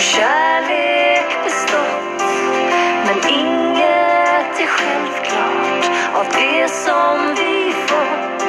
och kärlek bestått. Men inget är självklart av det som vi fått.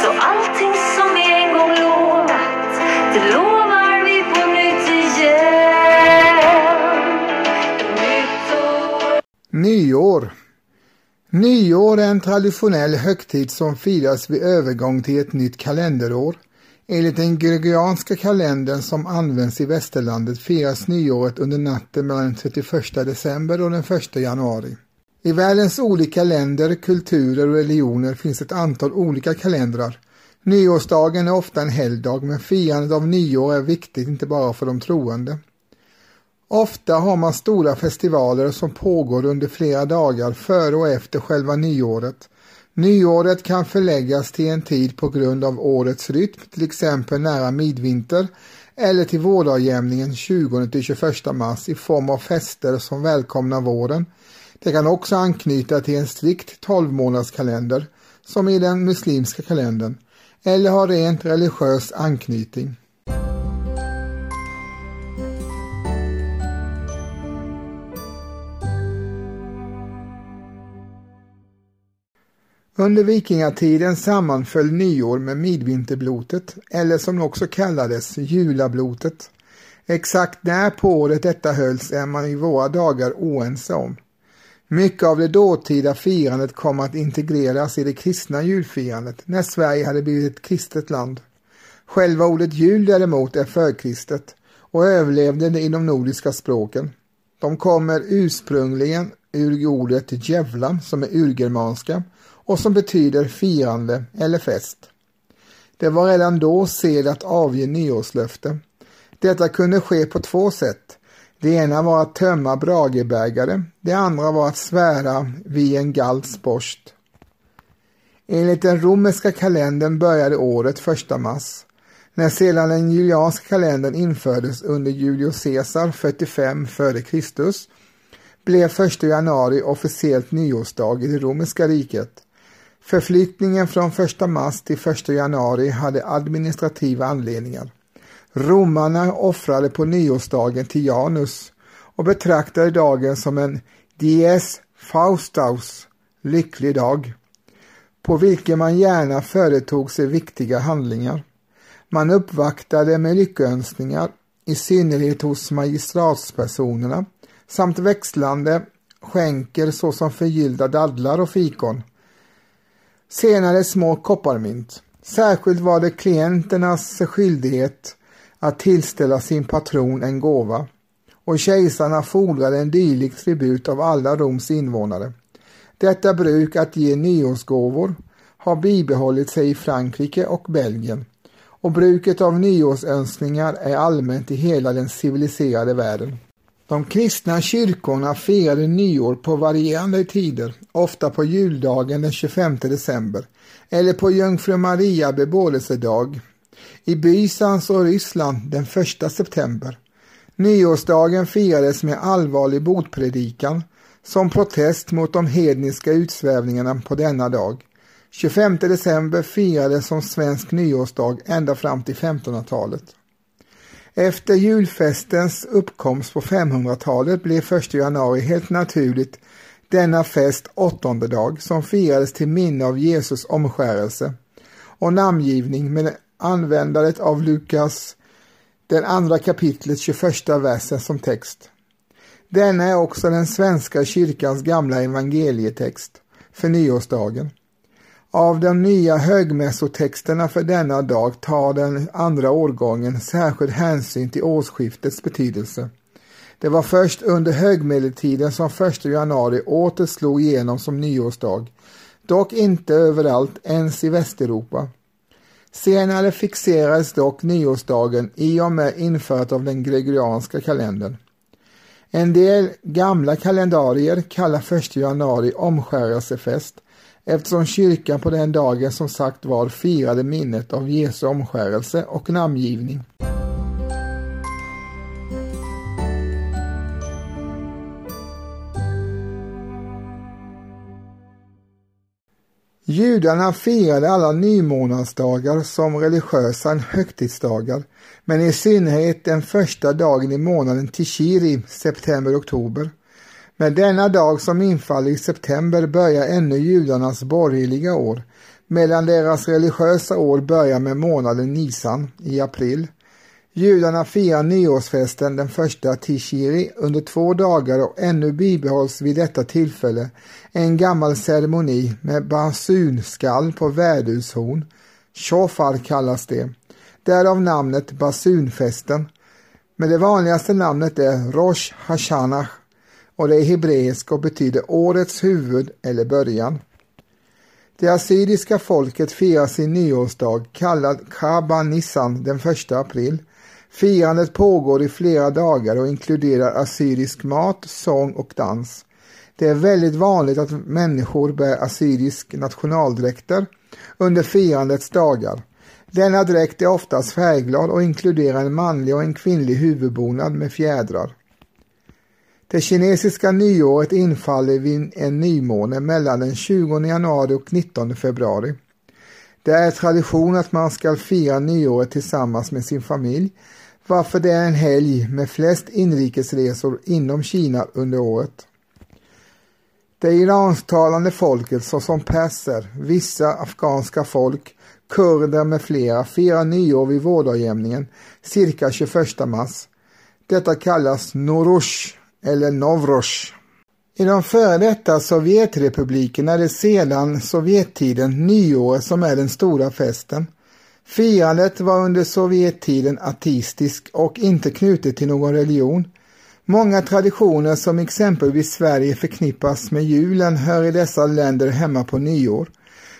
Så allting som vi en gång lovat, det lovar vi på nytt igen. Nyår. Nyår är en traditionell högtid som firas vid övergång till ett nytt kalenderår. Enligt den gregorianska kalendern som används i västerlandet firas nyåret under natten mellan den 31 december och den 1 januari. I världens olika länder, kulturer och religioner finns ett antal olika kalendrar. Nyårsdagen är ofta en helgdag, men firandet av nyår är viktigt inte bara för de troende. Ofta har man stora festivaler som pågår under flera dagar före och efter själva nyåret. Nyåret kan förläggas till en tid på grund av årets rytm, till exempel nära midvinter, eller till vårdagjämningen 20-21 mars i form av fester som välkomnar våren. Det kan också anknyta till en strikt 12-månadskalender, som i den muslimska kalendern, eller ha rent religiös anknytning. Under vikingatiden sammanföll nyår med midvinterblotet, eller som det också kallades, julablotet. Exakt när på året detta hölls är man i våra dagar oense om. Mycket av det dåtida firandet kom att integreras i det kristna julfirandet, när Sverige hade blivit ett kristet land. Själva ordet jul däremot är förkristet och överlevde i de nordiska språken. De kommer ursprungligen ur ordet jävla, som är urgermanska, och som betyder firande eller fest. Det var redan då sed att avge nyårslöfte. Detta kunde ske på två sätt. Det ena var att tömma bragebägare, det andra var att svära vid en galtsborst. Enligt den romerska kalendern började året 1 mars. När sedan den julianska kalendern infördes under Julius Caesar 45 f.Kr. blev 1 januari officiellt nyårsdag i det romerska riket. Förflyttningen från 1 mars till 1 januari hade administrativa anledningar. Romarna offrade på nyårsdagen till Janus och betraktade dagen som en dies faustaus, lycklig dag, på vilken man gärna företog sig viktiga handlingar. Man uppvaktade med lyckönskningar, i synnerhet hos magistratspersonerna, samt växlande skänker såsom förgyllda dadlar och fikon. Senare små kopparmynt. Särskilt var det klienternas skyldighet att tillställa sin patron en gåva, och kejsarna fordrade en dylik tribut av alla Roms invånare. Detta bruk att ge nyårsgåvor har bibehållit sig i Frankrike och Belgien, och bruket av nyårsönskningar är allmänt i hela den civiliserade världen. De kristna kyrkorna firade nyår på varierande tider, ofta på juldagen den 25 december eller på Jungfru Maria bebådelsedag, i Bysans och Ryssland den 1 september. Nyårsdagen firades med allvarlig botpredikan som protest mot de hedniska utsvävningarna på denna dag. 25 december firades som svensk nyårsdag ända fram till 1500-talet. Efter julfestens uppkomst på 500-talet blev 1 januari helt naturligt denna fest åttonde dag som firades till minne av Jesus omskärelse och namngivning med användandet av Lukas den andra kapitlet 21 versen som text. Denna är också den svenska kyrkans gamla evangelietext för nyårsdagen. Av de nya högmässotexterna för denna dag tar den andra årgången särskild hänsyn till årsskiftets betydelse. Det var först under högmedeltiden som 1 januari åter slog igenom som nyårsdag, dock inte överallt ens i Västeuropa. Senare fixerades dock nyårsdagen i och med införandet av den gregorianska kalendern. En del gamla kalendarier kallar 1 januari omskärelsefest, eftersom kyrkan på den dagen som sagt var firade minnet av Jesu omskärelse och namngivning. Judarna firade alla nymånadsdagar som religiösa högtidsdagar, men i synnerhet den första dagen i månaden Tishri, september-oktober. Med denna dag som infaller i september börjar ännu judarnas borgerliga år, medan deras religiösa år börjar med månaden Nisan i april. Judarna firar nyårsfesten den första Tishri under 2 dagar och ännu bibehålls vid detta tillfälle en gammal ceremoni med basunskall på värdushorn. Shofar kallas det, därav namnet basunfesten. Men det vanligaste namnet är Rosh Hashanah, och det är hebreisk och betyder årets huvud eller början. Det assyriska folket firar sin nyårsdag kallad Kaba Nissan den 1 april. Firandet pågår i flera dagar och inkluderar assyrisk mat, sång och dans. Det är väldigt vanligt att människor bär assyrisk nationaldräkter under firandets dagar. Denna dräkt är oftast färgglad och inkluderar en manlig och en kvinnlig huvudbonad med fjädrar. Det kinesiska nyåret infaller vid en nymåne mellan den 20 januari och 19 februari. Det är tradition att man ska fira nyåret tillsammans med sin familj, varför det är en helg med flest inrikesresor inom Kina under året. Det iransktalande folket såsom perser, vissa afghanska folk, kurder med flera firar nyår vid vårdagjämningen cirka 21 mars. Detta kallas Nowruz eller Nowruz. I de före detta Sovjetrepubliken är det sedan Sovjettiden nyår som är den stora festen. Firandet var under Sovjettiden ateistisk och inte knutet till någon religion. Många traditioner som exempelvis Sverige förknippas med julen hör i dessa länder hemma på nyår.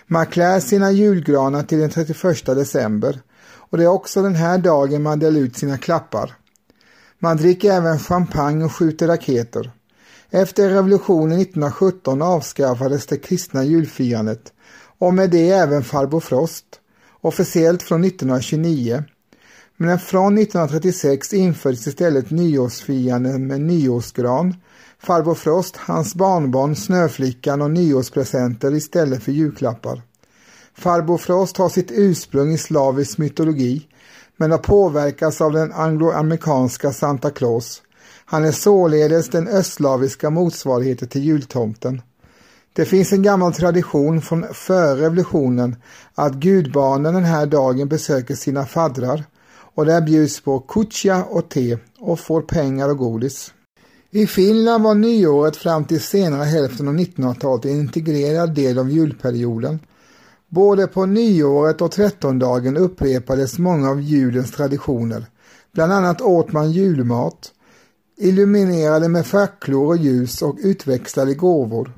Man klär sina julgranar till den 31 december och det är också den här dagen man delar ut sina klappar. Man dricker även champagne och skjuter raketer. Efter revolutionen 1917 avskaffades det kristna julfirandet och med det även Farbo Frost, officiellt från 1929. Men från 1936 infördes istället nyårsfirande med nyårsgran, Farbo Frost, hans barnbarn, snöflickan och nyårspresenter istället för julklappar. Farbo Frost har sitt ursprung i slavisk mytologi men har påverkats av den angloamerikanska Santa Claus. Han är således den östslaviska motsvarigheten till jultomten. Det finns en gammal tradition från före revolutionen att gudbarnen den här dagen besöker sina faddrar och där bjuds på kutsja och te och får pengar och godis. I Finland var nyåret fram till senare hälften av 1900-talet en integrerad del av julperioden. Både på nyåret och 13-dagen upprepades många av julens traditioner. Bland annat åt man julmat, illuminerade med facklor och ljus och utväxlade gåvor.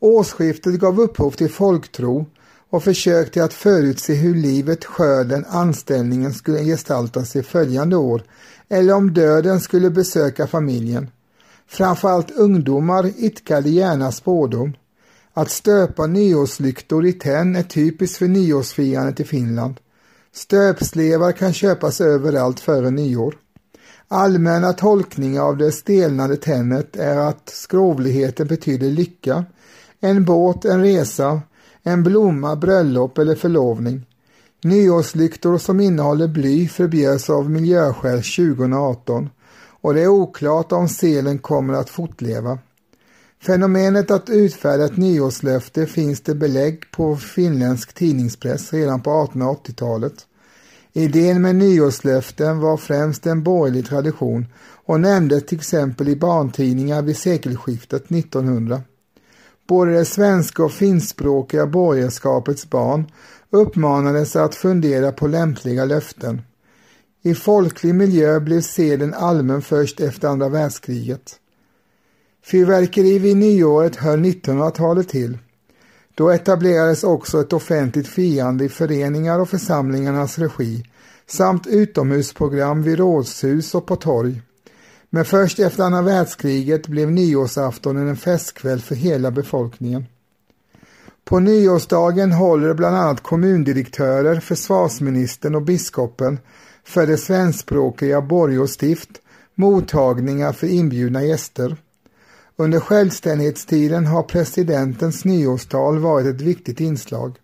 Årsskiftet gav upphov till folktro och försökte att förutse hur livet, skörden, anställningen skulle gestalta sig följande år eller om döden skulle besöka familjen. Framförallt ungdomar idkade gärna spådom. Att stöpa nyårslyktor i tenn är typiskt för nyårsfirandet i Finland. Stöpslevar kan köpas överallt före nyår. Allmänna tolkningar av det stelnade tännet är att skrovligheten betyder lycka, en båt, en resa, en blomma, bröllop eller förlovning. Nyårslyktor som innehåller bly förbjöds av miljöskäl 2018 och det är oklart om selen kommer att fortleva. Fenomenet att utfärda ett nyårslöfte finns det belägg på finländsk tidningspress redan på 1880-talet. Idén med nyårslöften var främst en borgerlig tradition och nämndes till exempel i barntidningar vid sekelskiftet 1900. Både det svenska och finskspråkiga borgerskapets barn uppmanades att fundera på lämpliga löften. I folklig miljö blev seden allmän först efter andra världskriget. Fyrverkeri vid nyåret hör 1900-talet till. Då etablerades också ett offentligt firande i föreningar och församlingarnas regi samt utomhusprogram vid rådshus och på torg. Men först efter andra världskriget blev nyårsaftonen en festkväll för hela befolkningen. På nyårsdagen håller bland annat kommundirektörer, försvarsministern och biskopen för det svenskspråkiga borg och stift mottagningar för inbjudna gäster. Under självständighetstiden har presidentens nyårstal varit ett viktigt inslag.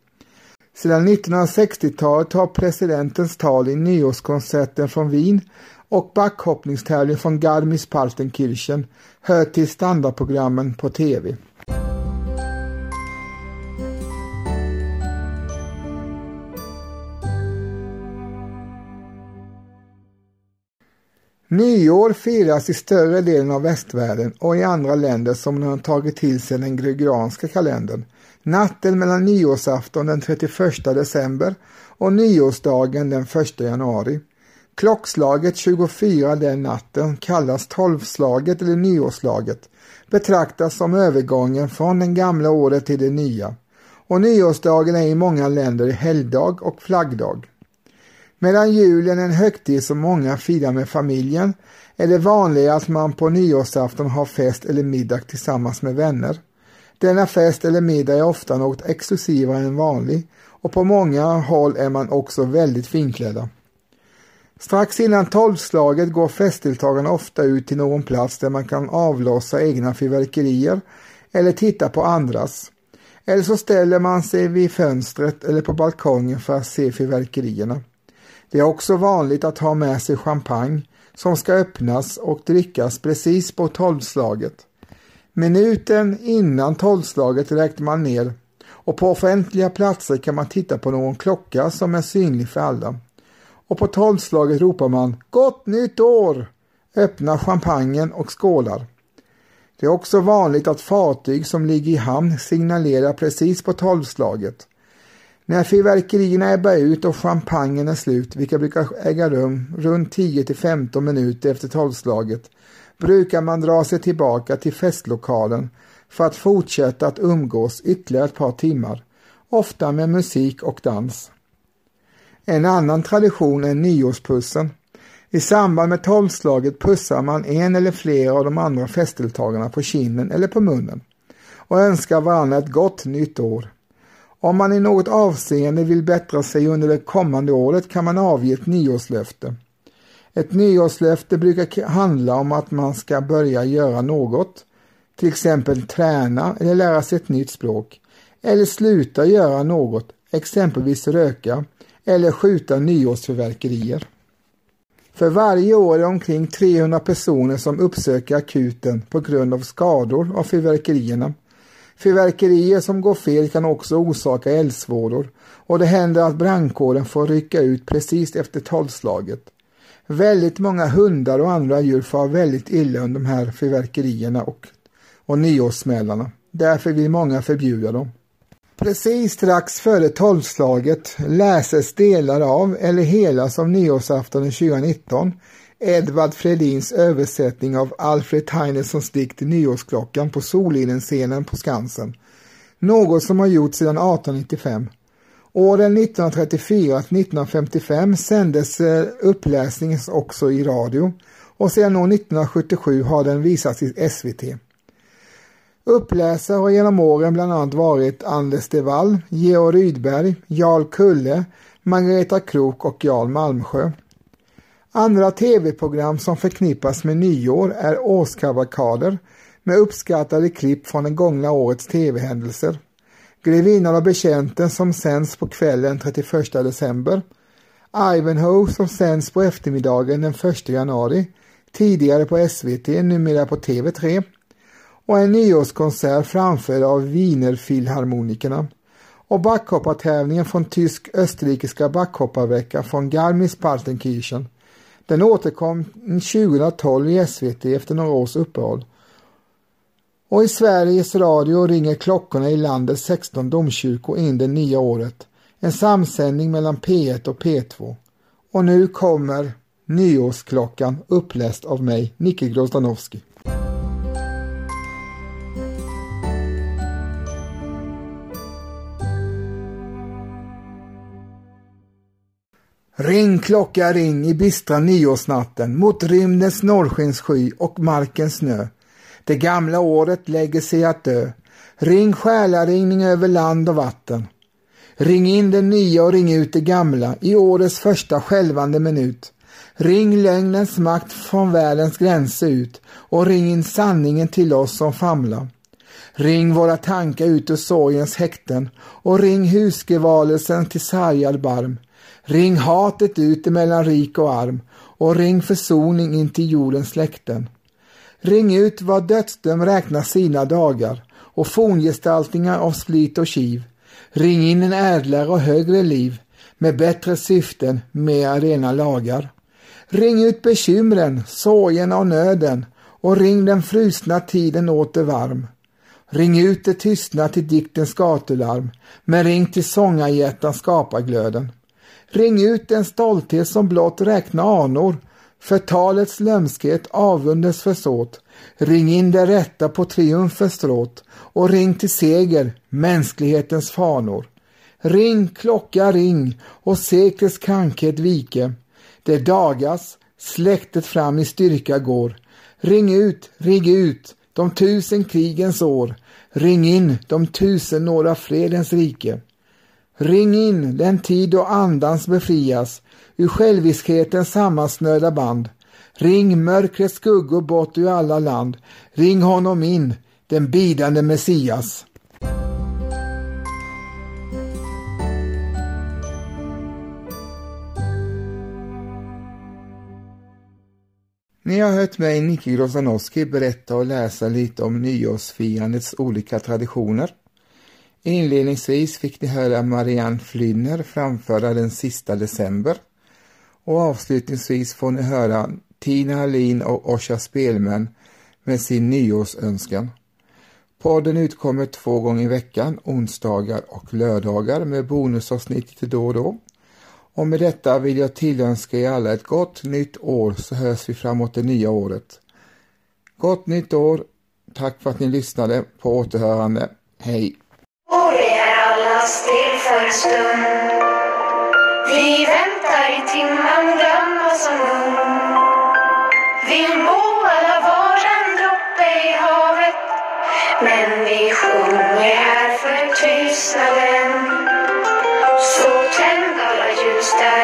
Sedan 1960-talet har presidentens tal i nyårskonserten från Wien och backhoppningstävling från Garmisch-Partenkirchen hör till standardprogrammen på tv. Nyår firas i större delen av västvärlden och i andra länder som har tagit till sig den gregorianska kalendern. Natten mellan nyårsafton den 31 december och nyårsdagen den 1 januari. Klockslaget 24 den natten kallas tolvslaget eller nyårslaget, betraktas som övergången från den gamla året till det nya. Och nyårsdagen är i många länder helgdag och flaggdag. Medan julen är en högtid som många firar med familjen är det vanligt att man på nyårsafton har fest eller middag tillsammans med vänner. Denna fest eller middag är ofta något exklusivare än vanlig och på många håll är man också väldigt finklädda. Strax innan tolvslaget går festdeltagarna ofta ut till någon plats där man kan avlossa egna fyrverkerier eller titta på andras. Eller så ställer man sig vid fönstret eller på balkongen för att se fyrverkerierna. Det är också vanligt att ha med sig champagne som ska öppnas och drickas precis på tolvslaget. Minuten innan tolvslaget räknar man ner och på offentliga platser kan man titta på någon klocka som är synlig för alla. Och på tolvslaget ropar man "Gott nytt år!", öppnar champagnen och skålar. Det är också vanligt att fartyg som ligger i hamn signalerar precis på tolvslaget. När fyrverkerierna är börjat ut och champagnen är slut, vilka brukar äga rum runt 10-15 minuter efter tolvslaget, brukar man dra sig tillbaka till festlokalen för att fortsätta att umgås ytterligare ett par timmar, ofta med musik och dans. En annan tradition är nyårspussen. I samband med tolvslaget pussar man en eller flera av de andra festdeltagarna på kinden eller på munnen och önskar varandra ett gott nytt år. Om man i något avseende vill bättra sig under det kommande året kan man avge ett nyårslöfte. Ett nyårslöfte brukar handla om att man ska börja göra något, till exempel träna eller lära sig ett nytt språk, eller sluta göra något, exempelvis röka eller skjuta nyårsfyrverkerier. För varje år är det omkring 300 personer som uppsöker akuten på grund av skador av fyrverkerierna. Fyrverkerier som går fel kan också orsaka eldsvådor och det händer att brandkåren får rycka ut precis efter tolvslaget. Väldigt många hundar och andra djur far väldigt illa under de här fyrverkerierna och nyårssmällarna. Därför vill många förbjuda dem. Precis strax före tolvslaget läses delar av eller hela som nyårsaftonen 2019 Edvard Fredins översättning av Alfred Tennysons dikt Nyårsklockan på Soliden-scenen på Skansen, något som har gjorts sedan 1895. Åren 1934-1955 sändes uppläsningen också i radio och sedan år 1977 har den visats i SVT. Uppläsare har genom åren bland annat varit Anders de Wall, Georg Rydberg, Jarl Kulle, Margareta Krok och Jarl Malmsjö. Andra tv-program som förknippas med nyår är årskavalkader med uppskattade klipp från det gångna årets tv-händelser. Grevinnan och betjänten som sänds på kvällen 31 december. Ivanhoe som sänds på eftermiddagen den 1 januari, tidigare på SVT, numera på TV3. Och en nyårskonsert framförd av Wiener Philharmonikerna. Och backhoppartävlingen från tysk-österrikiska backhopparvecka från Garmisch-Partenkirchen. Den återkom 2012 i SVT efter några års uppehåll. Och i Sveriges radio ringer klockorna i landets 16 domkyrkor in det nya året. En samsändning mellan P1 och P2. Och nu kommer Nyårsklockan uppläst av mig, Nicke Grozdanovski. Ring klocka ring i bistra nyårsnatten mot rymdens norrskenssky och markens snö. Det gamla året lägger sig att dö. Ring själaringning över land och vatten. Ring in det nya och ring ut det gamla i årets första skälvande minut. Ring lögnens makt från världens gränser ut och ring in sanningen till oss som famlar. Ring våra tankar ut ur sorgens häkten och ring husgevalelsen till sargad barm. Ring hatet ut emellan rik och arm och ring försoning in till jordens släkten. Ring ut vad dödsdöm räknar sina dagar och forngestaltningar av slit och kiv. Ring in en ädlare och högre liv med bättre syften, med rena lagar. Ring ut bekymren, sorgen och nöden och ring den frusna tiden åter varm. Ring ut det tystna till diktens gatularm, men ring till sångarhjärtans skaparglöden. Ring ut den stolthet som blott räknar anor, för talets lömskhet avundes försåt. Ring in det rätta på triumfens stråt och ring till seger, mänsklighetens fanor. Ring, klocka, ring och seklets krankhet vike. Det dagas, släktet fram i styrka går. Ring ut, de tusen krigens år. Ring in, de tusen några fredens rike. Ring in den tid då andans befrias ur själviskhetens sammansnöda band. Ring mörkrets skuggor bort ur alla land. Ring honom in, den bidande Messias. Ni har hört mig, Nicke Grozdanovski, berätta och läsa lite om nyårsfirandets olika traditioner. Inledningsvis fick ni höra Marianne Flynner framföra den sista december. Och avslutningsvis får ni höra Tina Hallin och Oscar Spelman med sin nyårsönskan. Podden utkommer 2 gånger i veckan, onsdagar och lördagar, med bonusavsnitt då och då. Och med detta vill jag tillönska er alla ett gott nytt år, så hörs vi framåt det nya året. Gott nytt år, tack för att ni lyssnade, på återhörande, hej! År är allas del för stund. Vi väntar i timman, glömma som ung. Vill må alla var en droppe i havet, men vi sjunger här för tystnaden. So tender are you,